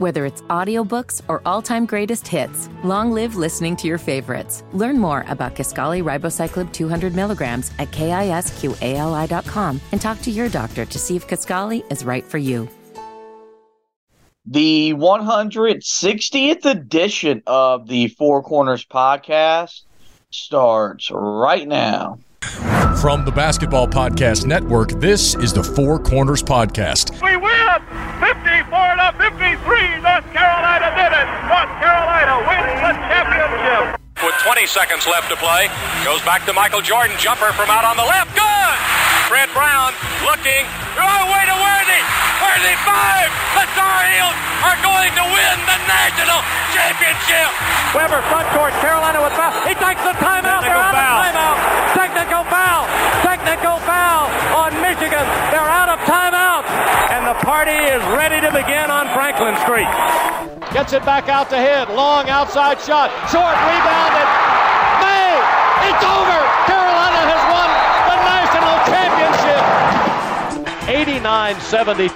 Whether it's audiobooks or all-time greatest hits, long live listening to your favorites. Learn more about Kisqali Ribociclib 200 milligrams at KISQALI.com and talk to your doctor to see if Kisqali is right for you. The 160th edition of the Four Corners Podcast starts right now. From the Basketball Podcast Network, this is the Four Corners Podcast. We win 54-53. North Carolina did it. North Carolina wins the championship. With 20 seconds left to play, goes back to Michael Jordan. Jumper from out on the left. Good! Fred Brown looking. Oh, way to Worthy. Worthy five. The Tar Heels are going to win the national championship. Weber front court. Carolina with foul. He takes the timeout. They're out of timeout. Technical foul. Technical foul on Michigan. They're out of timeout. And the party is ready to begin on Franklin Street. Gets it back out to Head. Long outside shot. Short rebounded. May. It's over. Carolina has won the national championship. 89-72,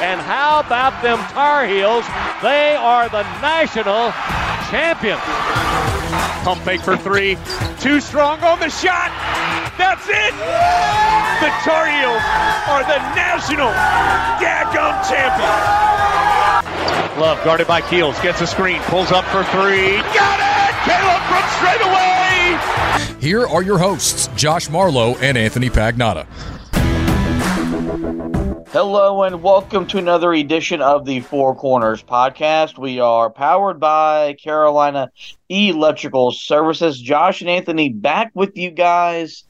and how about them Tar Heels? They are the national champions. Pump fake for three, too strong on the shot. That's it! The Tar Heels are the national daggum champions. Love guarded by Keels, gets a screen, pulls up for three. Got it! Caleb Brooks straight away! Here are your hosts, Josh Marlowe and Anthony Pagnotta. Hello and welcome to another edition of the Four Corners Podcast. We are powered by Carolina Electrical Services. Josh and Anthony back with you guys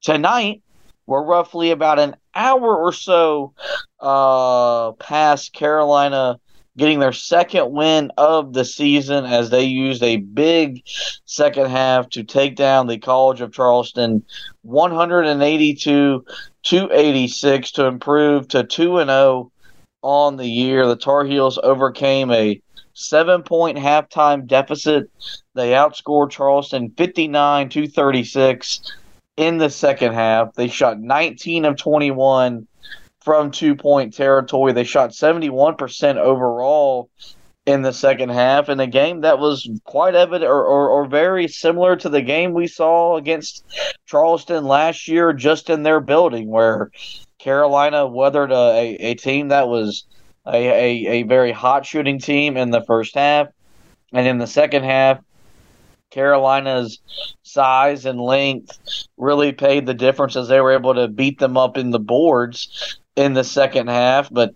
tonight. We're roughly about an hour or so past Carolina getting their second win of the season as they used a big second half to take down the College of Charleston 182-286 to improve to 2-0 on the year. The Tar Heels overcame a 7-point halftime deficit. They outscored Charleston 59-36 in the second half. They shot 19 of 21 from two-point territory. They shot 71% overall in the second half in a game that was quite evident or very similar to the game we saw against Charleston last year just in their building, where Carolina weathered a team that was a very hot shooting team in the first half. And in the second half, Carolina's size and length really paid the difference as they were able to beat them up in the boards in the second half. But,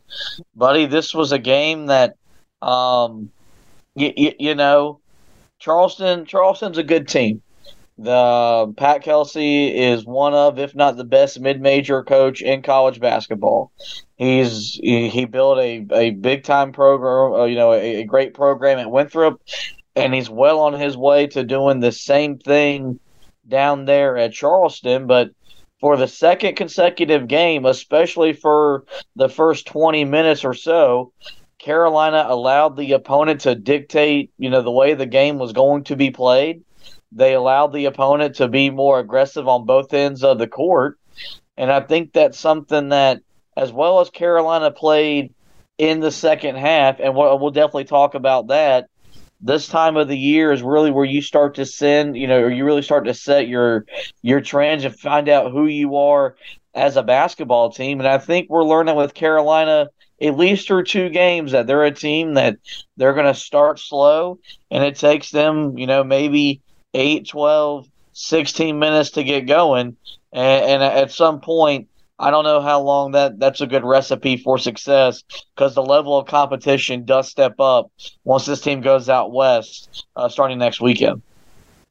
buddy, this was a game that you know, Charleston's a good team. The Pat Kelsey is one of, if not the best, mid-major coach in college basketball. He built a big-time program, you know, a great program at Winthrop, and he's well on his way to doing the same thing down there at Charleston. But for the second consecutive game, especially for the first 20 minutes or so, Carolina allowed the opponent to dictate, you know, the way the game was going to be played. They allowed the opponent to be more aggressive on both ends of the court. And I think that's something that, as well as Carolina played in the second half, and we'll definitely talk about that, this time of the year is really where you start to send, you know, or you really start to set your trends and find out who you are as a basketball team. And I think we're learning with Carolina, at least through two games, that they're a team that they're going to start slow, and it takes them, you know, maybe 8, 12, 16 minutes to get going. And at some point, I don't know how long that's a good recipe for success, because the level of competition does step up once this team goes out west starting next weekend.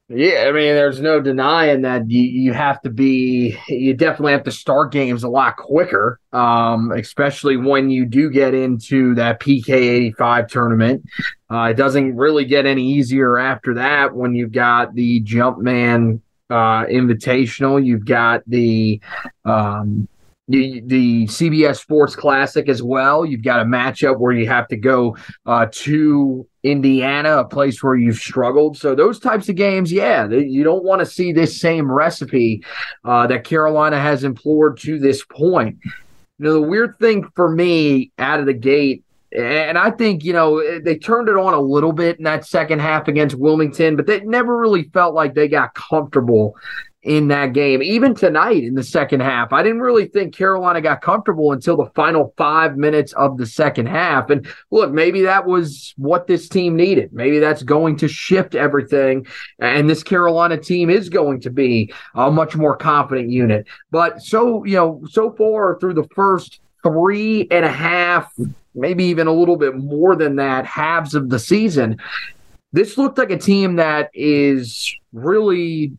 Yeah, I mean, there's no denying that you definitely have to start games a lot quicker, especially when you do get into that PK-85 tournament. It doesn't really get any easier after that when you've got the Jumpman Invitational. You've got the CBS Sports Classic as well. You've got a matchup where you have to go to Indiana, a place where you've struggled. So those types of games, yeah, you don't want to see this same recipe that Carolina has implored to this point. You know, the weird thing for me out of the gate And I think, you know, they turned it on a little bit in that second half against Wilmington, but they never really felt like they got comfortable in that game. Even tonight in the second half, I didn't really think Carolina got comfortable until the final 5 minutes of the second half. And look, maybe that was what this team needed. Maybe that's going to shift everything. And this Carolina team is going to be a much more confident unit. But so far through the first 3.5, maybe even a little bit more than that, halves of the season, this looked like a team that is really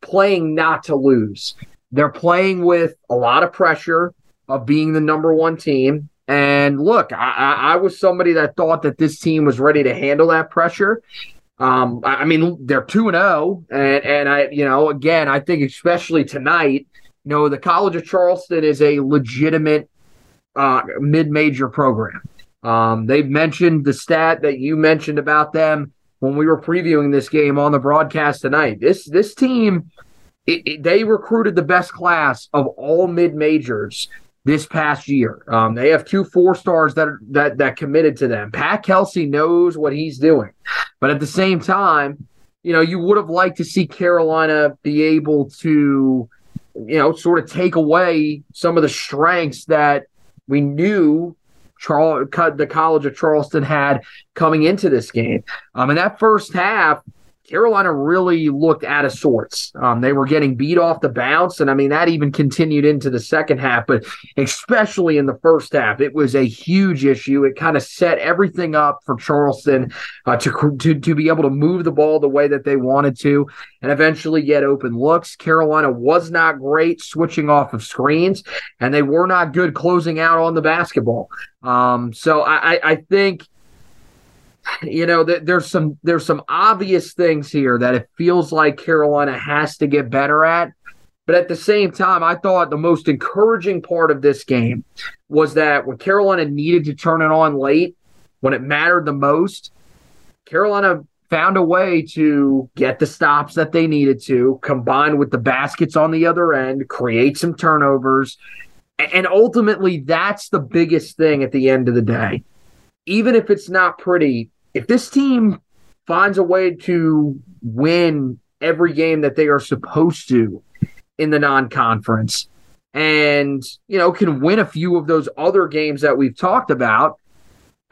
playing not to lose. They're playing with a lot of pressure of being the number one team. And look, I was somebody that thought that this team was ready to handle that pressure. I mean, they're 2-0, and I, you know, again, I think especially tonight, you know, the College of Charleston is a legitimate mid-major program. They've mentioned the stat that you mentioned about them when we were previewing this game on the broadcast tonight. This team, they recruited the best class of all mid-majors this past year. They have 2 4-stars that committed to them. Pat Kelsey knows what he's doing. But at the same time, you know, you would have liked to see Carolina be able to, you know, sort of take away some of the strengths that we knew the College of Charleston had coming into this game. In that first half, Carolina really looked out of sorts. They were getting beat off the bounce, and I mean, that even continued into the second half, but especially in the first half, it was a huge issue. It kind of set everything up for Charleston to be able to move the ball the way that they wanted to and eventually get open looks. Carolina was not great switching off of screens, and they were not good closing out on the basketball. So I think, you know, there's some obvious things here that it feels like Carolina has to get better at. But at the same time, I thought the most encouraging part of this game was that when Carolina needed to turn it on late, when it mattered the most, Carolina found a way to get the stops that they needed to, combined with the baskets on the other end, create some turnovers. And ultimately, that's the biggest thing at the end of the day. Even if it's not pretty, if this team finds a way to win every game that they are supposed to in the non-conference and, you know, can win a few of those other games that we've talked about,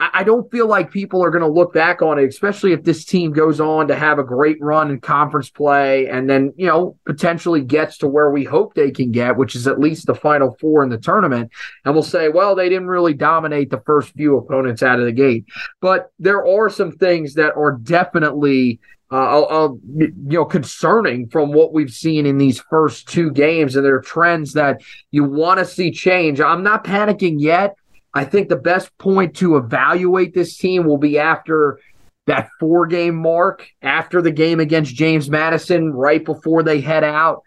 I don't feel like people are going to look back on it, especially if this team goes on to have a great run in conference play and then, you know, potentially gets to where we hope they can get, which is at least the Final Four in the tournament. And we'll say, well, they didn't really dominate the first few opponents out of the gate. But there are some things that are definitely concerning from what we've seen in these first two games, and there are trends that you want to see change. I'm not panicking yet. I think the best point to evaluate this team will be after that 4-game mark, after the game against James Madison, right before they head out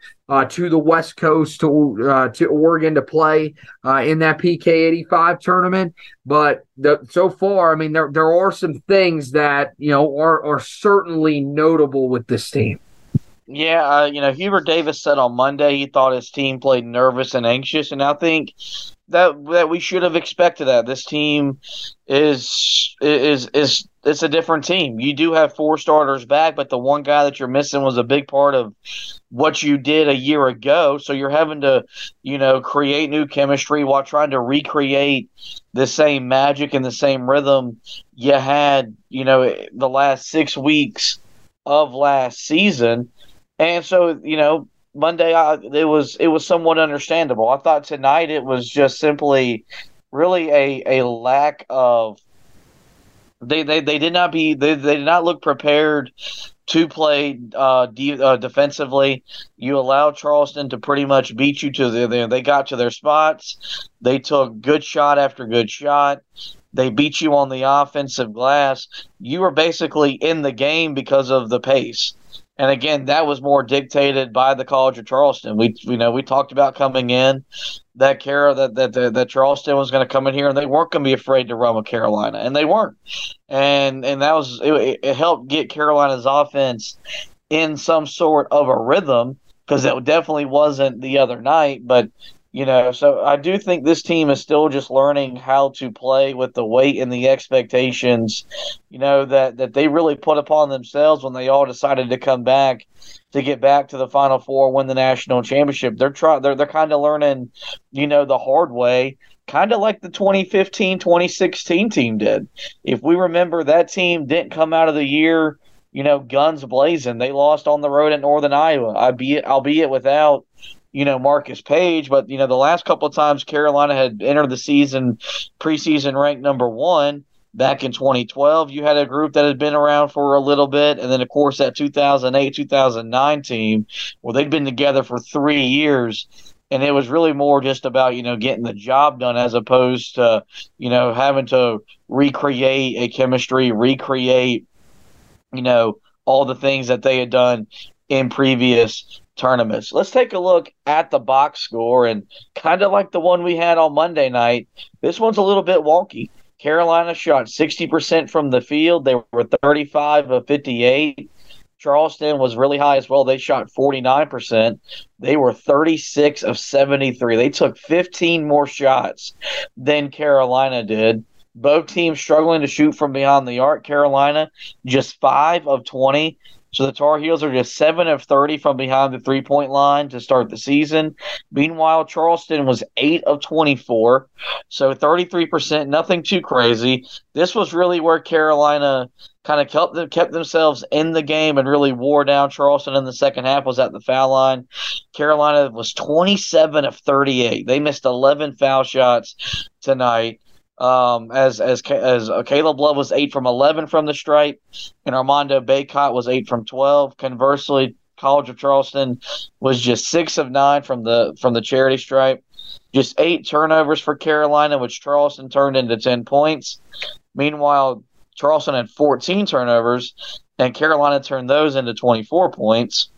to the West Coast, to Oregon to play in that PK-85 tournament. But so far, I mean, there are some things that, you know, are certainly notable with this team. Yeah, Hubert Davis said on Monday he thought his team played nervous and anxious, and I think that we should have expected that. This team is it's a different team. You do have 4 starters back, but the one guy that you're missing was a big part of what you did a year ago. So you're having to, you know, create new chemistry while trying to recreate the same magic and the same rhythm you had, you know, the last 6 weeks of last season. And so, you know, Monday, it was somewhat understandable. I thought tonight it was just simply really a lack of they did not look prepared to play defensively. You allowed Charleston to pretty much beat you to they got to their spots. They took good shot after good shot. They beat you on the offensive glass. You were basically in the game because of the pace. And again, that was more dictated by the College of Charleston. We talked about coming in that Charleston was going to come in here and they weren't going to be afraid to run with Carolina, and they weren't. And that was it helped get Carolina's offense in some sort of a rhythm, because it definitely wasn't the other night. But You know, so I do think this team is still just learning how to play with the weight and the expectations, you know, that they really put upon themselves when they all decided to come back to get back to the Final Four, win the national championship. They're kind of learning, you know, the hard way, kind of like the 2015-2016 team did. If we remember, that team didn't come out of the year, you know, guns blazing. They lost on the road at Northern Iowa, albeit without, you know, Marcus Page. But, you know, the last couple of times Carolina had entered the season preseason ranked #1 back in 2012, you had a group that had been around for a little bit. And then, of course, that 2008-2009 team, well, they'd been together for 3 years. And it was really more just about, you know, getting the job done as opposed to, you know, having to recreate a chemistry, recreate, you know, all the things that they had done in previous tournaments. Let's take a look at the box score, and kind of like the one we had on Monday night, this one's a little bit wonky. Carolina shot 60% from the field. They were 35 of 58. Charleston was really high as well. They shot 49%. They were 36 of 73. They took 15 more shots than Carolina did. Both teams struggling to shoot from beyond the arc. Carolina just 5 of 20. So the Tar Heels are just 7 of 30 from behind the three-point line to start the season. Meanwhile, Charleston was 8 of 24, so 33%, nothing too crazy. This was really where Carolina kind of kept themselves in the game and really wore down Charleston in the second half, was at the foul line. Carolina was 27 of 38. They missed 11 foul shots tonight. As Caleb Love was 8 from 11 from the stripe, and Armando Bacot was 8 from 12. Conversely, College of Charleston was just 6 of 9 from the charity stripe. Just 8 turnovers for Carolina, which Charleston turned into 10 points. Meanwhile, Charleston had 14 turnovers, and Carolina turned those into 24 points.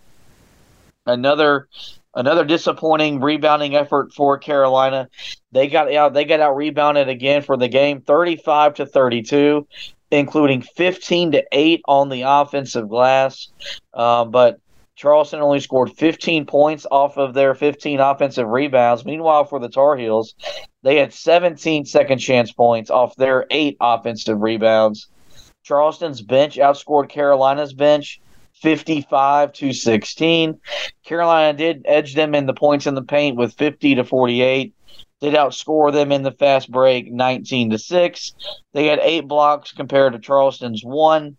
Another disappointing rebounding effort for Carolina. They got out rebounded again for the game, 35 to 32, including 15 to 8 on the offensive glass. But Charleston only scored 15 points off of their 15 offensive rebounds. Meanwhile, for the Tar Heels, they had 17 second chance points off their 8 offensive rebounds. Charleston's bench outscored Carolina's bench 55 to 16. Carolina did edge them in the points in the paint with 50 to 48. Did outscore them in the fast break 19 to 6. They had 8 blocks compared to Charleston's 1.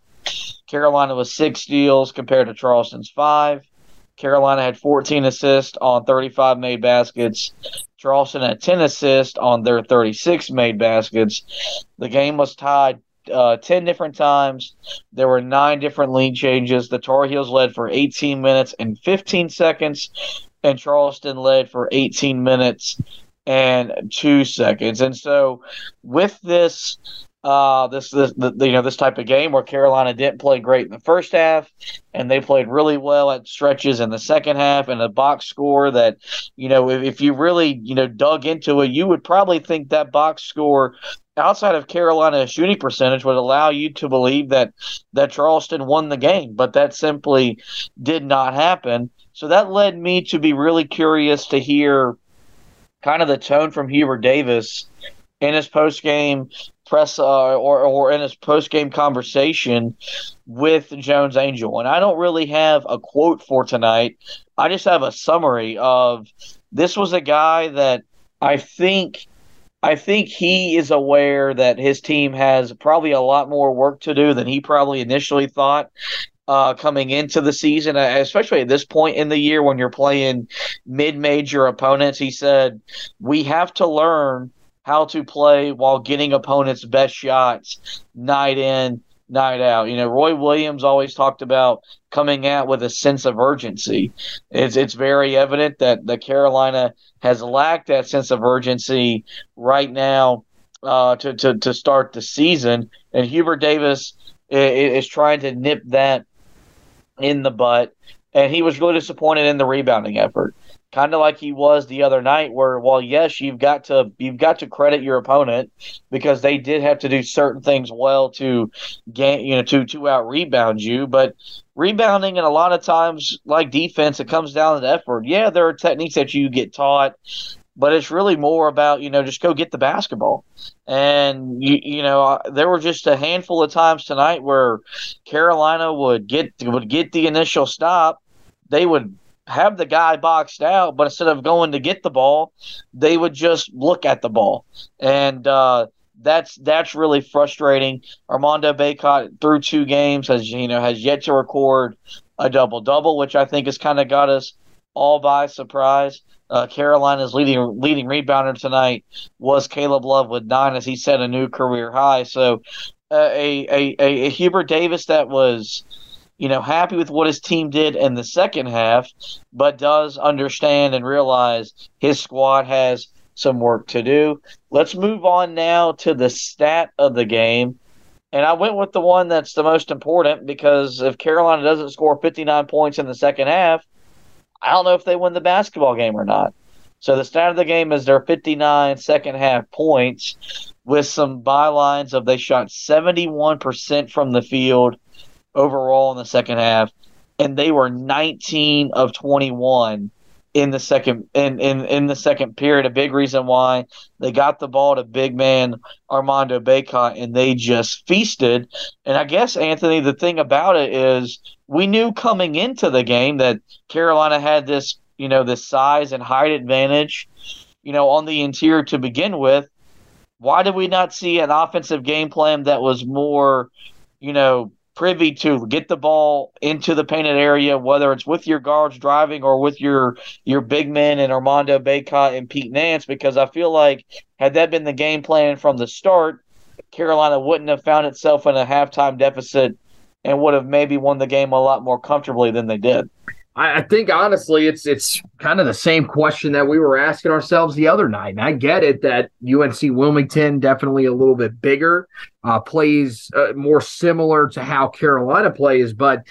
Carolina was 6 steals compared to Charleston's 5. Carolina had 14 assists on 35 made baskets. Charleston had 10 assists on their 36 made baskets. The game was tied 10 different times. There were 9 different lead changes. The Tar Heels led for 18 minutes and 15 seconds, and Charleston led for 18 minutes and 2 seconds. And so, with this, this type of game where Carolina didn't play great in the first half, and they played really well at stretches in the second half, and a box score that, you know, if you really, you know, dug into it, you would probably think that box score, outside of Carolina's shooting percentage, would allow you to believe that Charleston won the game, but that simply did not happen. So that led me to be really curious to hear kind of the tone from Hubert Davis in his post-game press or in his post-game conversation with Jones Angel. And I don't really have a quote for tonight. I just have a summary of this was a guy that I think he is aware that his team has probably a lot more work to do than he probably initially thought coming into the season, especially at this point in the year when you're playing mid-major opponents. He said, "We have to learn how to play while getting opponents' best shots night in, night out." You know, Roy Williams always talked about coming out with a sense of urgency. It's very evident that Carolina has lacked that sense of urgency right now to start the season, and Hubert Davis is trying to nip that in the butt. And he was really disappointed in the rebounding effort, kind of like he was the other night, where, well, yes, you've got to credit your opponent because they did have to do certain things well to gain, you know, to out rebound you. But rebounding, and a lot of times, like defense, it comes down to the effort. Yeah, there are techniques that you get taught but it's really more about, you know, just go get the basketball. And, you know, there were just a handful of times tonight where Carolina would get the initial stop. They would have the guy boxed out, but instead of going to get the ball, they would just look at the ball. And that's really frustrating. Armando Bacot, through two games, has yet to record a double-double, which I think has kind of got us all by surprise. Carolina's leading rebounder tonight was Caleb Love with 9 as he set a new career high. So a Hubert Davis that was, you know, happy with what his team did in the second half, but does understand and realize his squad has some work to do. Let's move on now to the stat of the game. And I went with the one that's the most important, because if Carolina doesn't score 59 points in the second half, I don't know if they win the basketball game or not. So the stat of the game is their 59 second half points, with some bylines of they shot 71% from the field overall in the second half, and they were 19 of 21 in the second in the second period. A big reason why they got the ball to big man Armando Bacot, and they just feasted. And I guess, Anthony, the thing about it is we knew coming into the game that Carolina had this, you know, this size and height advantage, you know, on the interior to begin with. Why did we not see an offensive game plan that was more, you know, privy to get the ball into the painted area, whether it's with your guards driving or with your big men and Armando Bacot and Pete Nance? Because I feel like had that been the game plan from the start, Carolina wouldn't have found itself in a halftime deficit and would have maybe won the game a lot more comfortably than they did. I think, honestly, it's kind of the same question that we were asking ourselves the other night. And I get it that UNC Wilmington, definitely a little bit bigger, plays more similar to how Carolina plays, but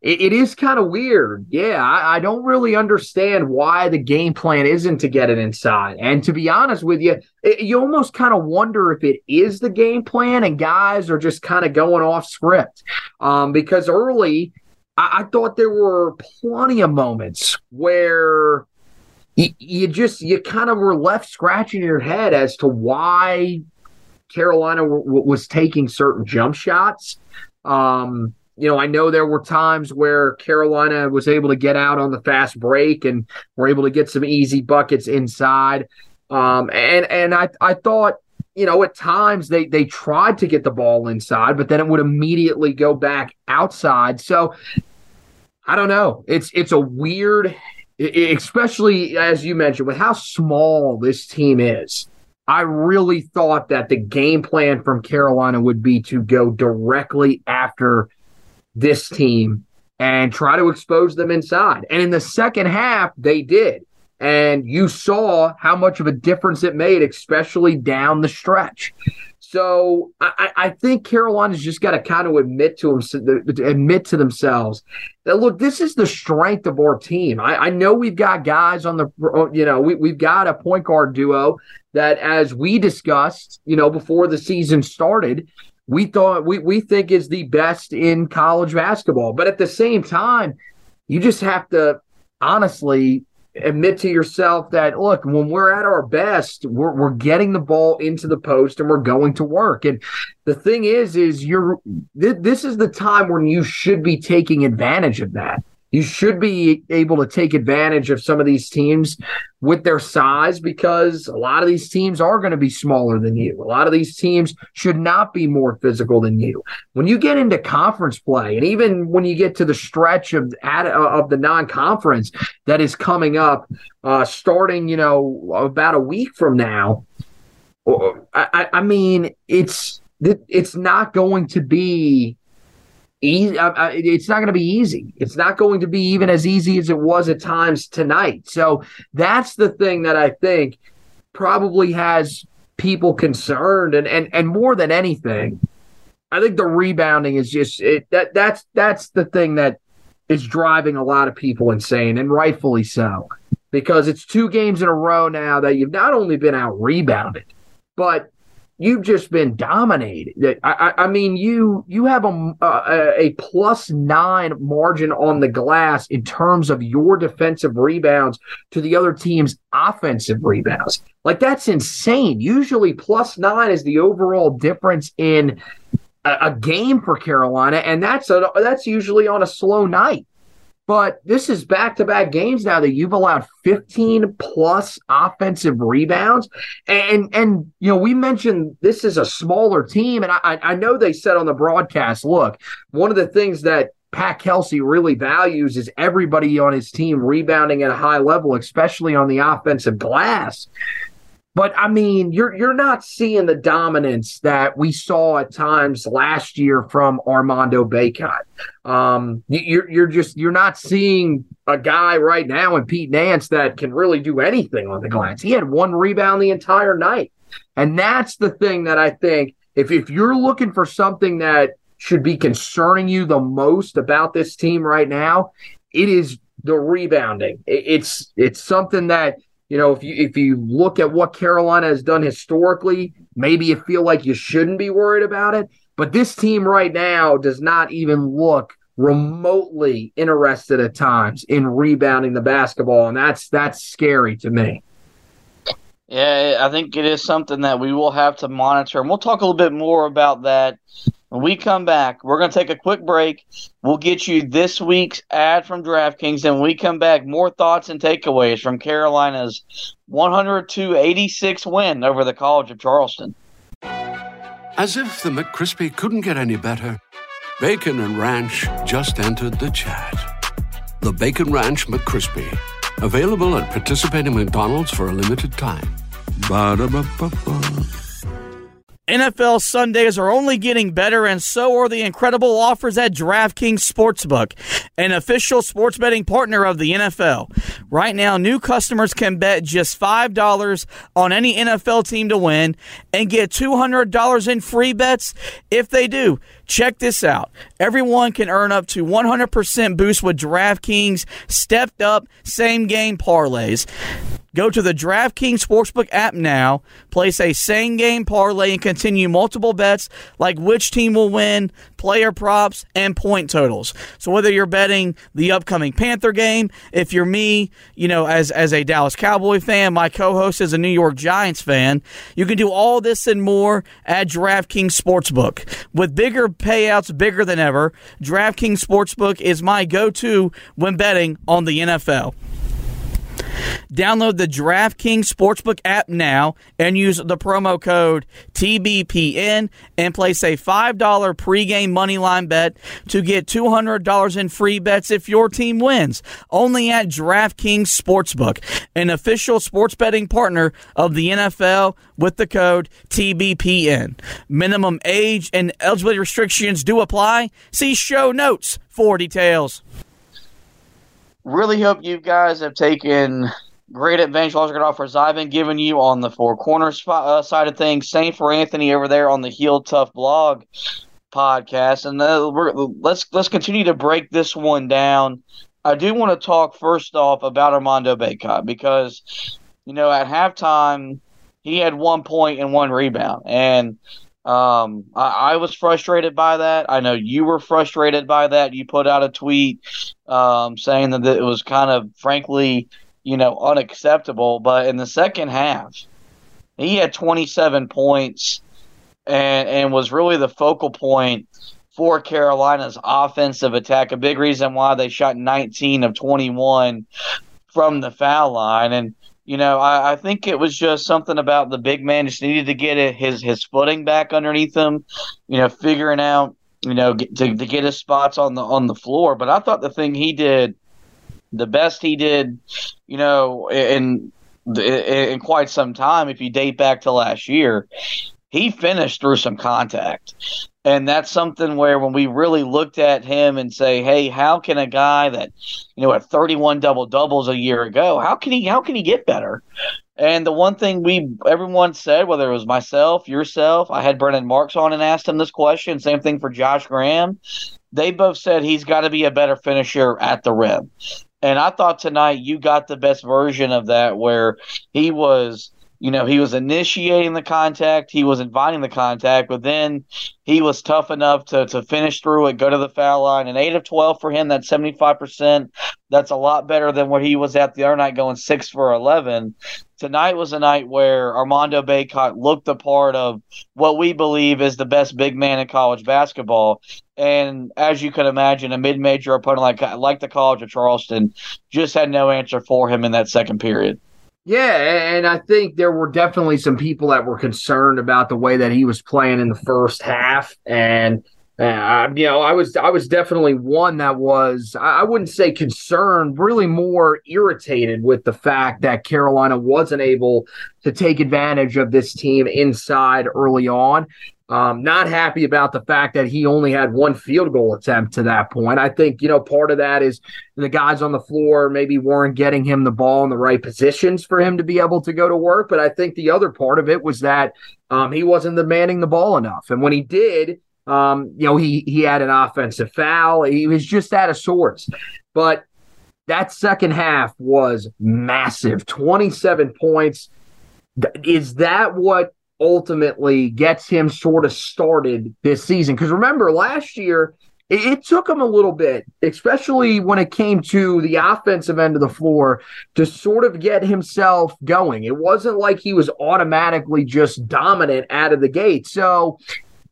it is kind of weird. Yeah, I don't really understand why the game plan isn't to get it inside. And to be honest with you, you almost kind of wonder if it is the game plan and guys are just kind of going off script. Because early, I thought there were plenty of moments where you kind of were left scratching your head as to why Carolina was taking certain jump shots. You know, I know there were times where Carolina was able to get out on the fast break and were able to get some easy buckets inside. And I thought, you know, at times they tried to get the ball inside, but then it would immediately go back outside. So I don't know. It's a weird, especially as you mentioned, with how small this team is. I really thought that the game plan from Carolina would be to go directly after this team and try to expose them inside. And in the second half, they did. And you saw how much of a difference it made, especially down the stretch. So I think Carolina's just got to kind of admit to themselves that, look, this is the strength of our team. I know we've got guys on the, you know, we've got a point guard duo that, as we discussed, you know, before the season started, we think is the best in college basketball. But at the same time, you just have to honestly admit to yourself that, look, when we're at our best, we're getting the ball into the post and we're going to work. And the thing is this is the time when you should be taking advantage of that. You should be able to take advantage of some of these teams with their size, because a lot of these teams are going to be smaller than you. A lot of these teams should not be more physical than you. When you get into conference play, and even when you get to the stretch of the non-conference that is coming up, starting, you know, about a week from now, I mean, it's not going to be easy. It's not going to be easy. It's not going to be even as easy as it was at times tonight. So that's the thing that I think probably has people concerned, and more than anything, I think the rebounding is just it. That's the thing that is driving a lot of people insane, and rightfully so, because it's 2 games in a row now that you've not only been out rebounded, but you've just been dominated. I mean, you have a +9 margin on the glass in terms of your defensive rebounds to the other team's offensive rebounds. Like, that's insane. Usually +9 is the overall difference in a game for Carolina, and that's usually on a slow night. But this is back-to-back games now that you've allowed 15-plus offensive rebounds. And you know, we mentioned this is a smaller team, and I know they said on the broadcast, look, one of the things that Pat Kelsey really values is everybody on his team rebounding at a high level, especially on the offensive glass. But, I mean, you're not seeing the dominance that we saw at times last year from Armando Bacot. You're not seeing a guy right now in Pete Nance that can really do anything on the glass. He had one rebound the entire night. And that's the thing that I think, if you're looking for something that should be concerning you the most about this team right now, it is the rebounding. It's something that, you know, if you look at what Carolina has done historically, maybe you feel like you shouldn't be worried about it. But this team right now does not even look remotely interested at times in rebounding the basketball, and that's scary to me. Yeah, I think it is something that we will have to monitor, and we'll talk a little bit more about that when we come back. We're going to take a quick break. We'll get you this week's ad from DraftKings, and when we come back, more thoughts and takeaways from Carolina's 102-86 win over the College of Charleston. As if the McCrispy couldn't get any better, Bacon and Ranch just entered the chat. The Bacon Ranch McCrispy, available at participating McDonald's for a limited time. Ba-da-ba-ba-ba. NFL Sundays are only getting better, and so are the incredible offers at DraftKings Sportsbook, an official sports betting partner of the NFL. Right now, new customers can bet just $5 on any NFL team to win and get $200 in free bets if they do. Check this out. Everyone can earn up to 100% boost with DraftKings stepped-up same-game parlays. Go to the DraftKings Sportsbook app now, place a same-game parlay, and continue multiple bets like which team will win, player props, and point totals. So whether you're betting the upcoming Panther game, if you're me, you know, as a Dallas Cowboy fan, my co-host is a New York Giants fan, you can do all this and more at DraftKings Sportsbook. With bigger payouts bigger than ever, DraftKings Sportsbook is my go-to when betting on the NFL. Download the DraftKings Sportsbook app now and use the promo code TBPN and place a $5 pregame moneyline bet to get $200 in free bets if your team wins. Only at DraftKings Sportsbook, an official sports betting partner of the NFL, with the code TBPN. Minimum age and eligibility restrictions do apply. See show notes for details. Really hope you guys have taken great advantage of all the good offers I've been giving you on the Four Corners side of things. Same for Anthony over there on the Heel Tough Blog podcast. And let's continue to break this one down. I do want to talk first off about Armando Bacot because, you know, at halftime he had 1 point and one rebound. And I was frustrated by that. I know you were frustrated by that. You put out a tweet saying that it was kind of, frankly, you know, unacceptable. But in the second half, he had 27 points and was really the focal point for Carolina's offensive attack. A big reason why they shot 19 of 21 from the foul line. And you know, I think it was just something about the big man just needed to get his footing back underneath him, you know, figuring out, you know, to get his spots on the floor. But I thought the thing he did, the best he did, you know, in quite some time, if you date back to last year, he finished through some contact. And that's something where when we really looked at him and say, hey, how can a guy that, you know, had 31 double-doubles a year ago, how can he get better? And the one thing everyone said, whether it was myself, yourself, I had Brennan Marks on and asked him this question, same thing for Josh Graham. They both said he's got to be a better finisher at the rim. And I thought tonight you got the best version of that, where he was – you know, he was initiating the contact, he was inviting the contact, but then he was tough enough to finish through it, go to the foul line. And 8 of 12 for him, that's 75%. That's a lot better than what he was at the other night, going 6 for 11. Tonight was a night where Armando Bacot looked the part of what we believe is the best big man in college basketball. And as you can imagine, a mid-major opponent like the College of Charleston just had no answer for him in that second period. Yeah, and I think there were definitely some people that were concerned about the way that he was playing in the first half. And, you know, I was definitely one that was, I wouldn't say concerned, really more irritated with the fact that Carolina wasn't able to take advantage of this team inside early on. Not happy about the fact that he only had one field goal attempt to that point. I think, you know, part of that is the guys on the floor maybe weren't getting him the ball in the right positions for him to be able to go to work. But I think the other part of it was that he wasn't demanding the ball enough. And when he did, you know, he had an offensive foul. He was just out of sorts. But that second half was massive. 27 points. Is that what ultimately gets him sort of started this season? Because remember, last year, it took him a little bit, especially when it came to the offensive end of the floor, to sort of get himself going. It wasn't like he was automatically just dominant out of the gate. So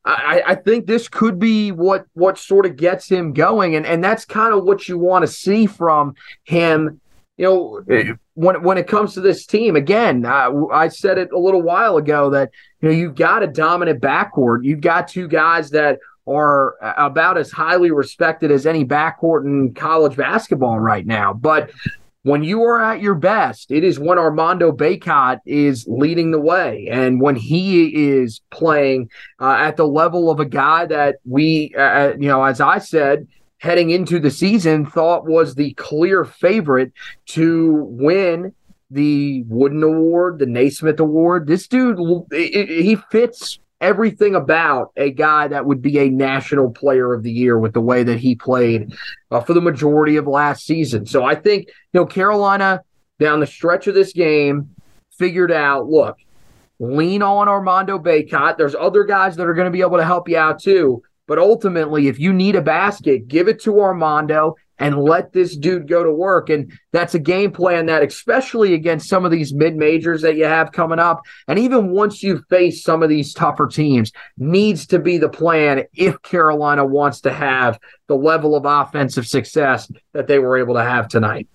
I think this could be what sort of gets him going, and that's kind of what you want to see from him. You know, when it comes to this team, again, I said it a little while ago that, you know, you've got a dominant backcourt. You've got two guys that are about as highly respected as any backcourt in college basketball right now. But when you are at your best, it is when Armando Bacot is leading the way, and when he is playing at the level of a guy that we, you know, as I said, heading into the season, thought was the clear favorite to win the Wooden Award, the Naismith Award. This dude, he fits everything about a guy that would be a national player of the year with the way that he played for the majority of last season. So I think, you know, Carolina, down the stretch of this game, figured out, look, lean on Armando Bacot. There's other guys that are going to be able to help you out too. But ultimately, if you need a basket, give it to Armando and let this dude go to work. And that's a game plan that, especially against some of these mid-majors that you have coming up, and even once you face some of these tougher teams, needs to be the plan if Carolina wants to have the level of offensive success that they were able to have tonight.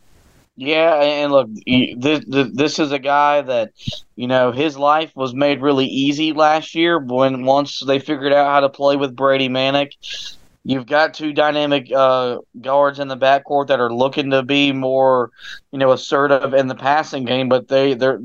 Yeah, and look, this is a guy that, you know, his life was made really easy last year when once they figured out how to play with Brady Manek. You've got two dynamic guards in the backcourt that are looking to be more, you know, assertive in the passing game, but they're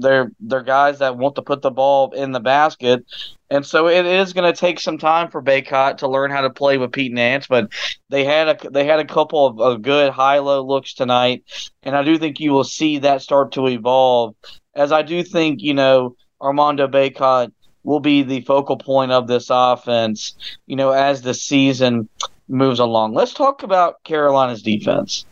guys that want to put the ball in the basket. And so it is going to take some time for Bacot to learn how to play with Pete Nance, but they had a couple of good high-low looks tonight, and I do think you will see that start to evolve, as I do think, you know, Armando Bacot will be the focal point of this offense, you know, as the season moves along. Let's talk about Carolina's defense,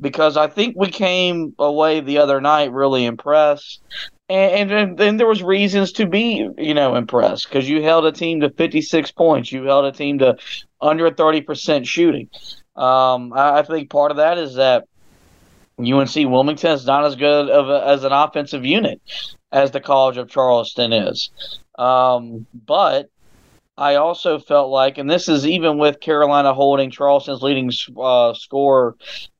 because I think we came away the other night really impressed. And then there was reasons to be, you know, impressed, because you held a team to 56 points. You held a team to under 30% shooting. I think part of that is that UNC Wilmington is not as good of as an offensive unit as the College of Charleston is. But I also felt like, and this is even with Carolina holding Charleston's leading scorer,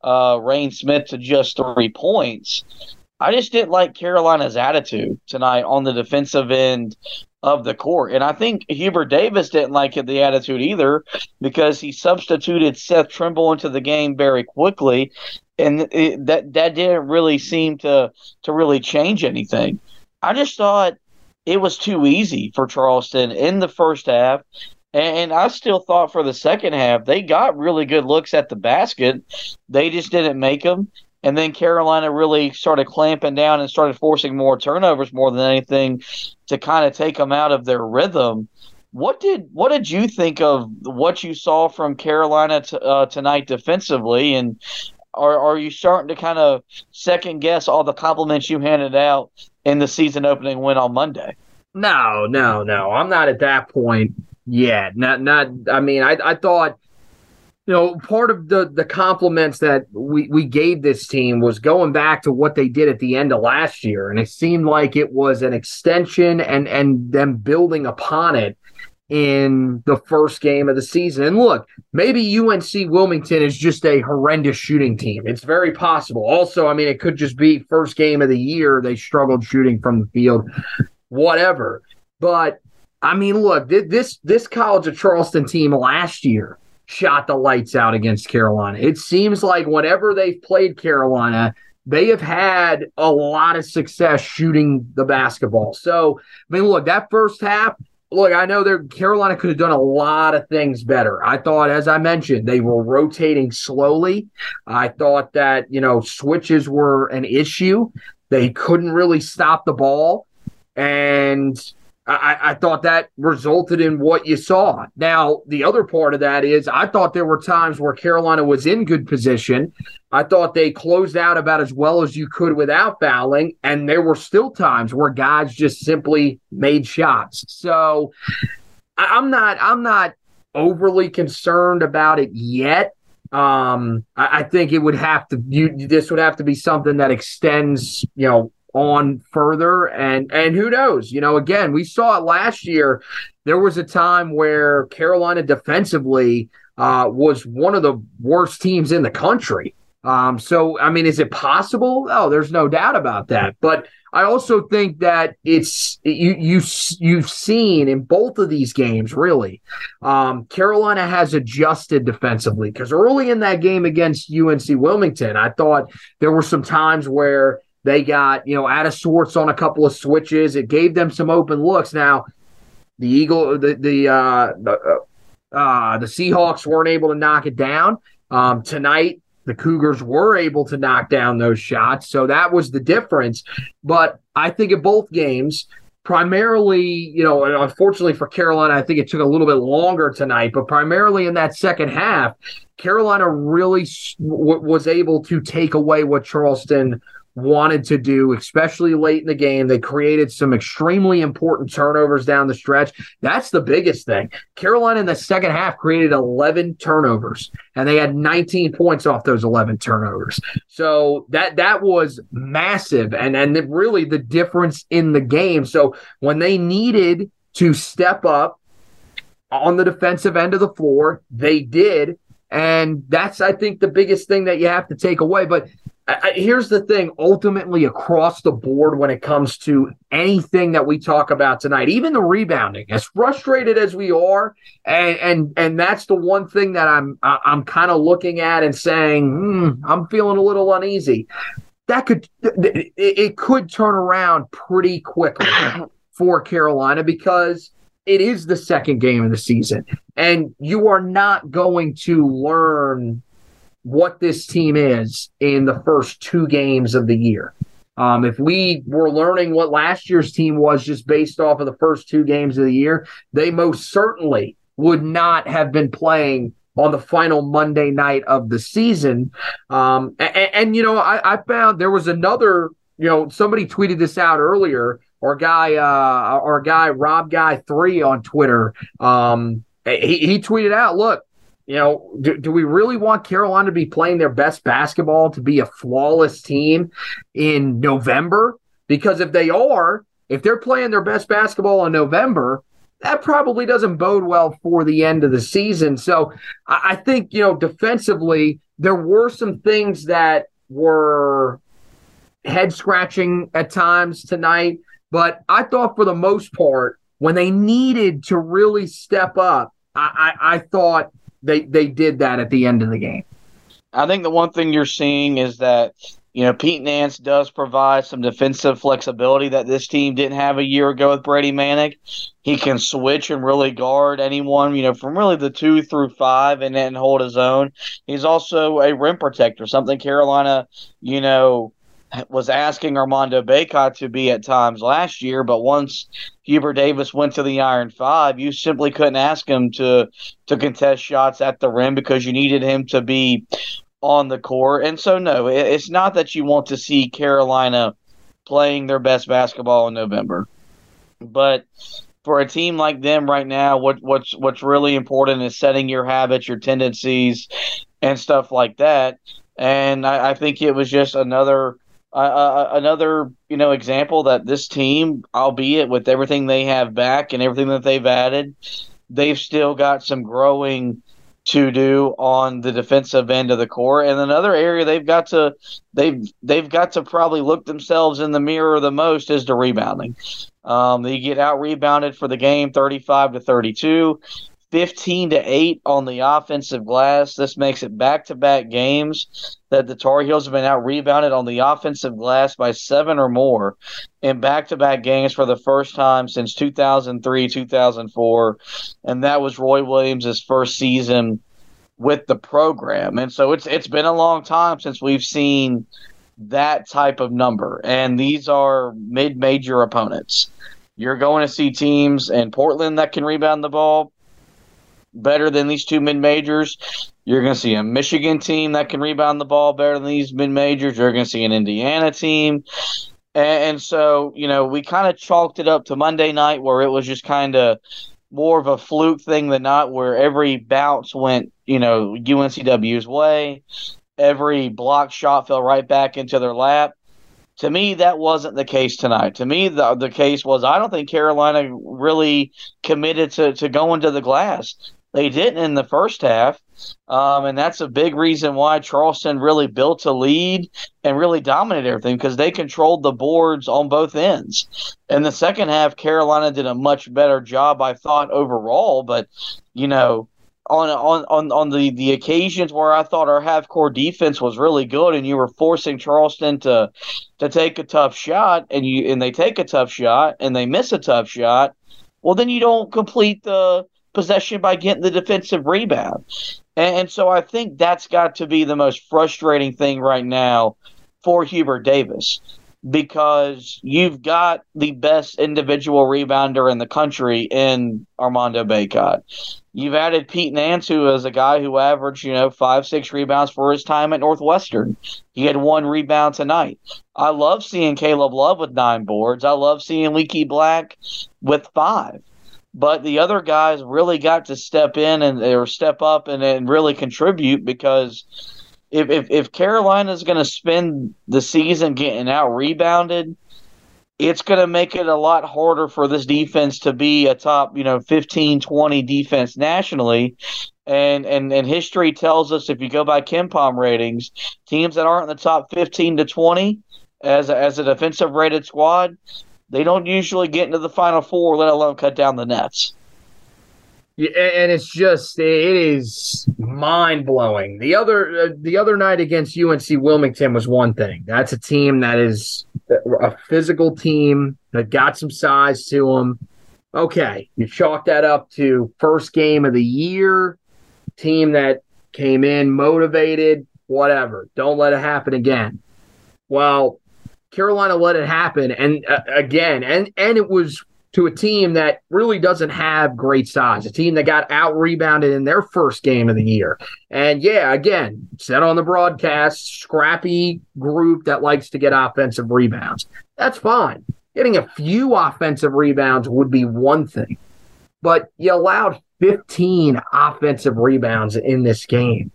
Rainn Smith, to just 3 points, I just didn't like Carolina's attitude tonight on the defensive end of the court. And I think Hubert Davis didn't like the attitude either, because he substituted Seth Trimble into the game very quickly, and that didn't really seem to really change anything. I just thought it was too easy for Charleston in the first half, and I still thought for the second half they got really good looks at the basket. They just didn't make them, and then Carolina really started clamping down and started forcing more turnovers more than anything to kind of take them out of their rhythm. What did you think of what you saw from Carolina tonight defensively, and are you starting to kind of second guess all the compliments you handed out in the season opening win on Monday? No. I'm not at that point yet. Not. I mean, I thought, you know, part of the compliments that we gave this team was going back to what they did at the end of last year, and it seemed like it was an extension and them building upon it in the first game of the season. And look, maybe UNC Wilmington is just a horrendous shooting team. It's very possible. Also, I mean, it could just be first game of the year, they struggled shooting from the field, whatever. But, I mean, look, this College of Charleston team last year shot the lights out against Carolina. It seems like whenever they've played Carolina, they have had a lot of success shooting the basketball. So, I mean, look, that first half, look, I know Carolina could have done a lot of things better. I thought, as I mentioned, they were rotating slowly. I thought that, you know, switches were an issue. They couldn't really stop the ball. And I thought that resulted in what you saw. Now, the other part of that is I thought there were times where Carolina was in good position. I thought they closed out about as well as you could without fouling, and there were still times where guys just simply made shots. So I'm not overly concerned about it yet. I think it would have to this would have to be something that extends, you know, on further, and who knows, you know, again, we saw it last year. There was a time where Carolina defensively was one of the worst teams in the country. So, I mean, is it possible? Oh, there's no doubt about that. But I also think that it's you've seen in both of these games, really, Carolina has adjusted defensively, because early in that game against UNC Wilmington, I thought there were some times where they got, you know, out of sorts on a couple of switches. It gave them some open looks. Now, the Seahawks weren't able to knock it down. Tonight, the Cougars were able to knock down those shots, so that was the difference. But I think in both games, primarily, you know, and unfortunately for Carolina, I think it took a little bit longer tonight, but primarily in that second half, Carolina really was able to take away what Charleston wanted to do, especially late in the game. They created some extremely important turnovers down the stretch. That's the biggest thing. Carolina in the second half created 11 turnovers, and they had 19 points off those 11 turnovers. So that was massive, and really the difference in the game. So when they needed to step up on the defensive end of the floor, they did, and that's, I think, the biggest thing that you have to take away. But here's the thing, ultimately across the board when it comes to anything that we talk about tonight, even the rebounding, as frustrated as we are, and that's the one thing that I'm kind of looking at and saying, I'm feeling a little uneasy. That could it could turn around pretty quickly for Carolina, because it is the second game of the season, and you are not going to learn what this team is in the first two games of the year. If we were learning what last year's team was just based off of the first two games of the year, they most certainly would not have been playing on the final Monday night of the season. You know, I found there was another, you know, somebody tweeted this out earlier, our guy Rob Guy 3 on Twitter. He tweeted out, look, you know, do we really want Carolina to be playing their best basketball, to be a flawless team in November? Because if they're playing their best basketball in November, that probably doesn't bode well for the end of the season. So I think, you know, defensively, there were some things that were head-scratching at times tonight. But I thought for the most part, when they needed to really step up, I thought – They did that at the end of the game. I think the one thing you're seeing is that, you know, Pete Nance does provide some defensive flexibility that this team didn't have a year ago with Brady Manek. He can switch and really guard anyone, you know, from really the 2 through 5 and then hold his own. He's also a rim protector, something Carolina, you know, was asking Armando Bacot to be at times last year, but once Hubert Davis went to the Iron Five, you simply couldn't ask him to contest shots at the rim, because you needed him to be on the court. And so, no, it's not that you want to see Carolina playing their best basketball in November. But for a team like them right now, what's really important is setting your habits, your tendencies, and stuff like that. And I think it was just another example that this team, albeit with everything they have back and everything that they've added, they've still got some growing to do on the defensive end of the core. And another area they've got to probably look themselves in the mirror the most is the rebounding. They get out rebounded for the game 35-32, 15-8 on the offensive glass. This makes it back-to-back games that the Tar Heels have been out rebounded on the offensive glass by 7 or more in back-to-back games for the first time since 2003-2004, and that was Roy Williams' first season with the program. And so it's been a long time since we've seen that type of number, and these are mid-major opponents. You're going to see teams in Portland that can rebound the ball better than these two mid-majors. You're going to see a Michigan team that can rebound the ball better than these mid-majors. You're going to see an Indiana team. And so, we kind of chalked it up to Monday night where it was just kind of more of a fluke thing than not, where every bounce went, UNCW's way. Every block shot fell right back into their lap. To me, that wasn't the case tonight. To me, the case was I don't think Carolina really committed to going to the glass. They didn't in the first half, and that's a big reason why Charleston really built a lead and really dominated everything, because they controlled the boards on both ends. In the second half, Carolina did a much better job, I thought, overall, but, on the occasions where I thought our half-court defense was really good and you were forcing Charleston to take a tough shot and they take a tough shot and they miss a tough shot, well, then you don't complete the possession by getting the defensive rebound. And so I think that's got to be the most frustrating thing right now for Hubert Davis, because you've got the best individual rebounder in the country in Armando Bacot. You've added Pete Nance, who is a guy who averaged, 5-6 rebounds for his time at Northwestern. He had one rebound tonight. I love seeing Caleb Love with 9 boards. I love seeing Leaky Black with 5. But the other guys really got to step up and really contribute, because if Carolina's going to spend the season getting out rebounded, it's going to make it a lot harder for this defense to be a top, 15-20 defense nationally. And history tells us, if you go by KenPom ratings, teams that aren't in the top 15-20 as a defensive rated squad, they don't usually get into the Final Four, let alone cut down the nets. Yeah, and it is mind blowing. The other night against UNC Wilmington was one thing. That's a team that is a physical team that got some size to them. Okay, you chalk that up to first game of the year, team that came in motivated, whatever. Don't let it happen again. Well, Carolina let it happen, and again, and it was to a team that really doesn't have great size, a team that got out-rebounded in their first game of the year. And, yeah, again, said on the broadcast, scrappy group that likes to get offensive rebounds. That's fine. Getting a few offensive rebounds would be one thing, but you allowed 15 offensive rebounds in this game.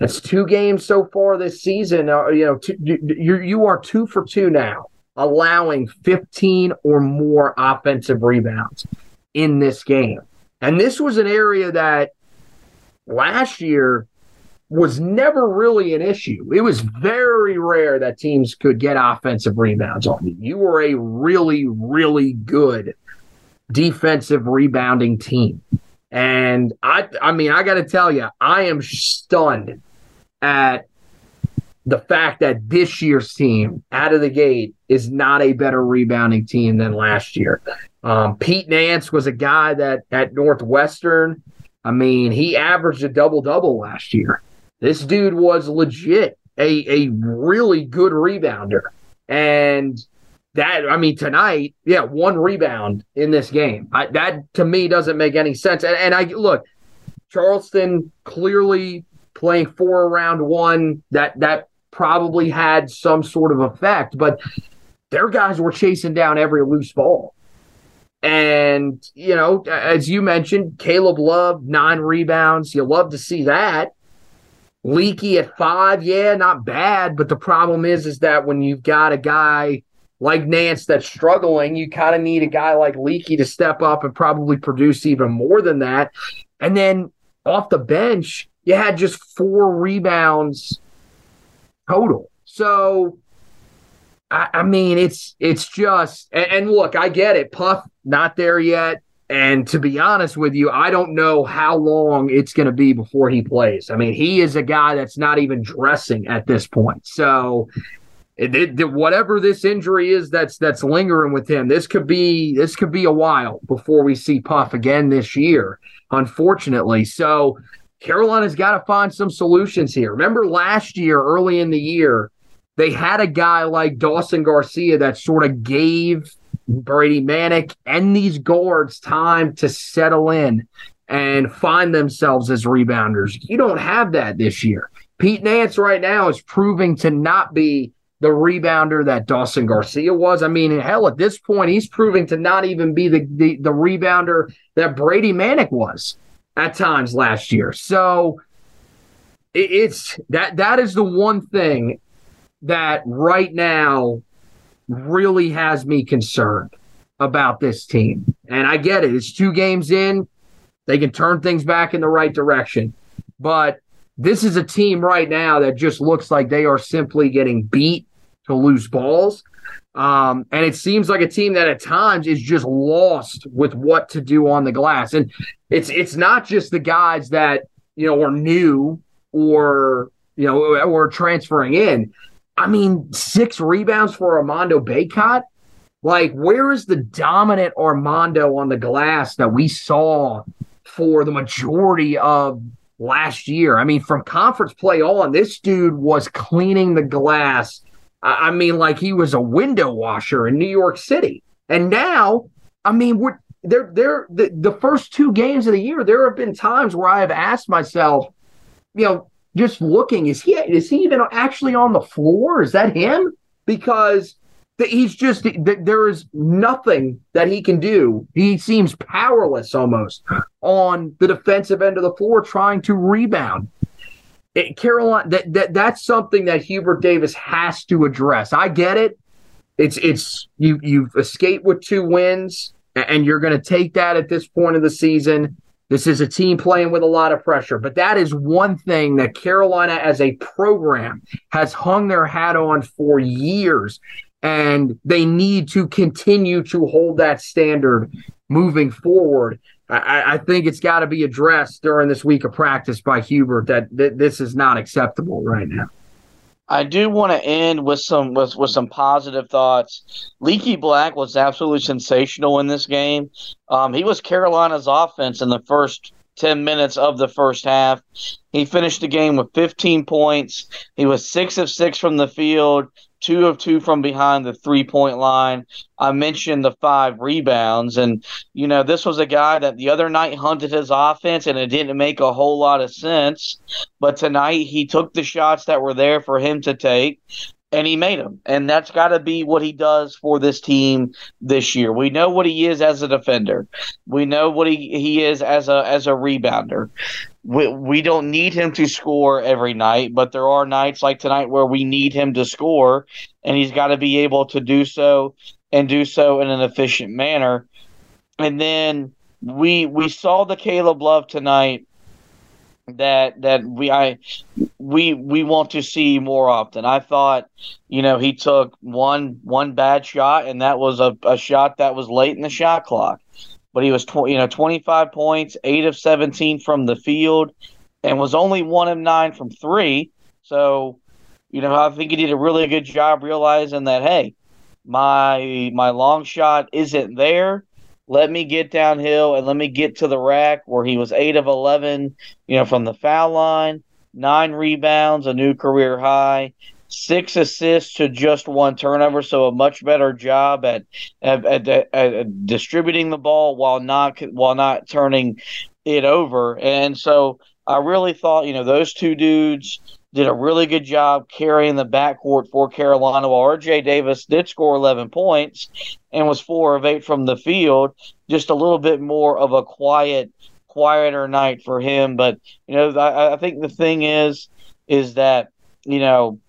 That's 2 games so far this season. You are 2 for 2 now, allowing 15 or more offensive rebounds in this game. And this was an area that last year was never really an issue. It was very rare that teams could get offensive rebounds on you. You were a really, really good defensive rebounding team. And I got to tell you, I am stunned at the fact that this year's team out of the gate is not a better rebounding team than last year. Pete Nance was a guy that at Northwestern, he averaged a double-double last year. This dude was legit a really good rebounder. And tonight, one rebound in this game. That, to me, doesn't make any sense. And I look, Charleston clearly playing four round one, that probably had some sort of effect. But their guys were chasing down every loose ball. And, you know, as you mentioned, Caleb Love, 9 rebounds. You love to see that. Leaky at 5, yeah, not bad. But the problem is that when you've got a guy like Nance that's struggling, you kind of need a guy like Leaky to step up and probably produce even more than that. And then off the bench, you had just 4 rebounds total. So, I mean, it's just – and look, I get it. Puff, not there yet. And to be honest with you, I don't know how long it's going to be before he plays. I mean, he is a guy that's not even dressing at this point. So – whatever this injury is that's lingering with him, this could be a while before we see Puff again this year, unfortunately. So Carolina's got to find some solutions here. Remember last year, early in the year, they had a guy like Dawson Garcia that sort of gave Brady Manek and these guards time to settle in and find themselves as rebounders. You don't have that this year. Pete Nance right now is proving to not be the rebounder that Dawson Garcia was. I mean, hell, at this point, he's proving to not even be the rebounder that Brady Manek was at times last year. So it's that is the one thing that right now really has me concerned about this team. And I get it. It's 2 games in. They can turn things back in the right direction. But this is a team right now that just looks like they are simply getting beat to loose balls. And it seems like a team that at times is just lost with what to do on the glass. And it's not just the guys that, you know, are new or, you know, or transferring in. I mean, 6 rebounds for Armando Bacot. Like, where is the dominant Armando on the glass that we saw for the majority of last year? I mean, from conference play on, this dude was cleaning the glass. I mean, like he was a window washer in New York City. And now, I mean, the first 2 games of the year, there have been times where I have asked myself, you know, just looking, is he even actually on the floor? Is that him? Because he's just, there is nothing that he can do. He seems powerless almost on the defensive end of the floor trying to rebound. Carolina, that's something that Hubert Davis has to address. I get it. It's you've escaped with 2 wins, and you're going to take that at this point of the season. This is a team playing with a lot of pressure, but that is one thing that Carolina as a program has hung their hat on for years. And they need to continue to hold that standard moving forward. I think it's got to be addressed during this week of practice by Hubert that this is not acceptable right now. I do want to end with some positive thoughts. Leaky Black was absolutely sensational in this game. He was Carolina's offense in the first 10 minutes of the first half. He finished the game with 15 points. He was 6 of 6 from the field, 2 of 2 from behind the three-point line. I mentioned the 5 rebounds. And, you know, this was a guy that the other night hunted his offense, and it didn't make a whole lot of sense. But tonight he took the shots that were there for him to take, and he made them. And that's got to be what he does for this team this year. We know what he is as a defender. We know what he is as a rebounder. We don't need him to score every night, but there are nights like tonight where we need him to score, and he's got to be able to do so and do so in an efficient manner. And then we saw the Caleb Love tonight that we want to see more often. I thought, you know, he took one bad shot, and that was a shot that was late in the shot clock. But he was 25 points, 8 of 17 from the field, and was only 1 of 9 from 3. So, you know, I think he did a really good job realizing that, hey, my long shot isn't there. Let me get downhill and let me get to the rack, where he was 8 of 11, you know, from the foul line, 9 rebounds, a new career high, 6 assists to just 1 turnover, so a much better job at distributing the ball while not turning it over. And so I really thought, you know, those two dudes did a really good job carrying the backcourt for Carolina, while RJ Davis did score 11 points and was 4 of 8 from the field. Just a little bit more of a quieter night for him. But, you know, I think the thing is that, you know,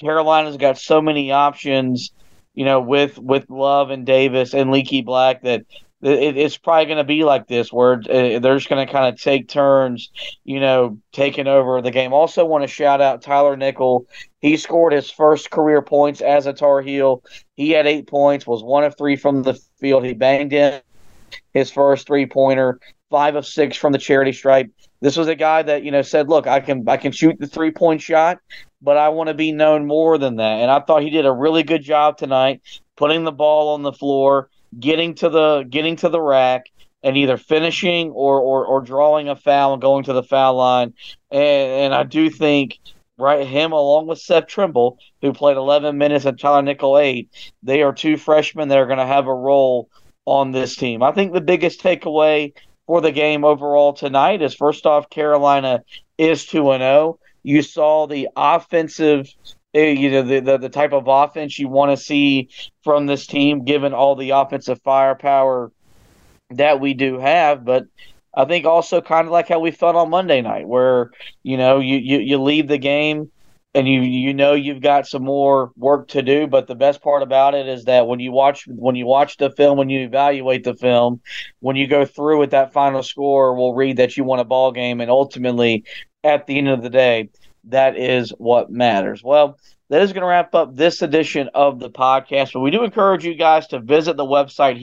Carolina's got so many options, you know, with Love and Davis and Leaky Black that it's probably going to be like this, where they're just going to kind of take turns, you know, taking over the game. Also want to shout out Tyler Nickel. He scored his first career points as a Tar Heel. He had 8 points, was 1 of 3 from the field. He banged in his first 3-pointer, 5 of 6 from the charity stripe. This was a guy that, you know, said, look, I can shoot the 3-point shot, but I want to be known more than that. And I thought he did a really good job tonight, putting the ball on the floor, getting to the rack, and either finishing or drawing a foul and going to the foul line. And I do think, right, him along with Seth Trimble, who played 11 minutes and Tyler Nickel 8, they are two freshmen that are going to have a role on this team. I think the biggest takeaway for the game overall tonight is, first off, Carolina is 2-0. You saw the offensive, you know, the type of offense you want to see from this team, given all the offensive firepower that we do have. But I think also kind of like how we felt on Monday night, where, you know, you leave the game and you know you've got some more work to do. But the best part about it is that when you watch the film, when you evaluate the film, when you go through with that final score, we'll read that you won a ball game, and ultimately, at the end of the day, that is what matters. Well, that is going to wrap up this edition of the podcast, but we do encourage you guys to visit the website,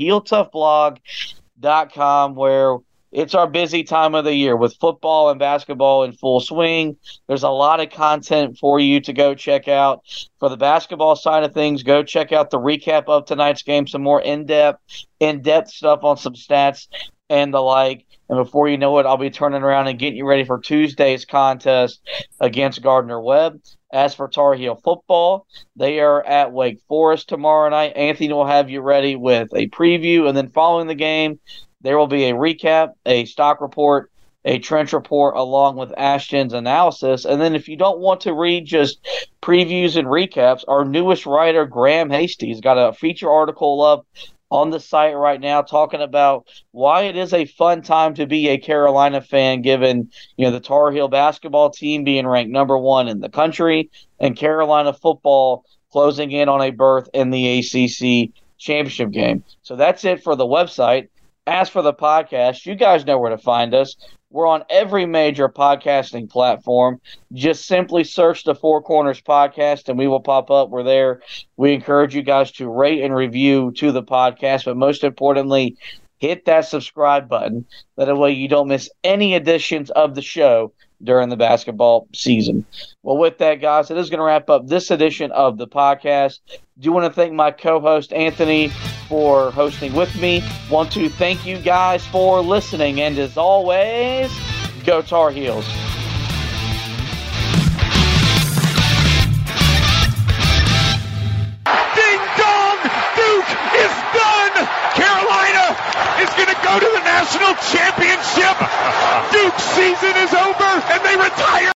HeelToughBlog.com, where it's our busy time of the year with football and basketball in full swing. There's a lot of content for you to go check out. For the basketball side of things, go check out the recap of tonight's game, some more in-depth stuff on some stats and the like. And before you know it, I'll be turning around and getting you ready for Tuesday's contest against Gardner-Webb. As for Tar Heel football, they are at Wake Forest tomorrow night. Anthony will have you ready with a preview. And then following the game, there will be a recap, a stock report, a trench report, along with Ashton's analysis. And then if you don't want to read just previews and recaps, our newest writer, Graham Hasty, has got a feature article up on the site right now talking about why it is a fun time to be a Carolina fan, given, you know, the Tar Heel basketball team being ranked #1 in the country and Carolina football closing in on a berth in the ACC championship game. So that's it for the website. As for the podcast, you guys know where to find us. We're on every major podcasting platform. Just simply search the Four Corners Podcast and we will pop up. We're there. We encourage you guys to rate and review to the podcast, but most importantly, hit that subscribe button. That way you don't miss any editions of the show during the basketball season. Well, with that, guys, it is going to wrap up this edition of the podcast. Do want to thank my co-host, Anthony, for hosting with me. Want to thank you guys for listening. And as always, go Tar Heels. Ding dong! Duke is done! Carolina is going to go to the national championship! Duke's season is over and they retire!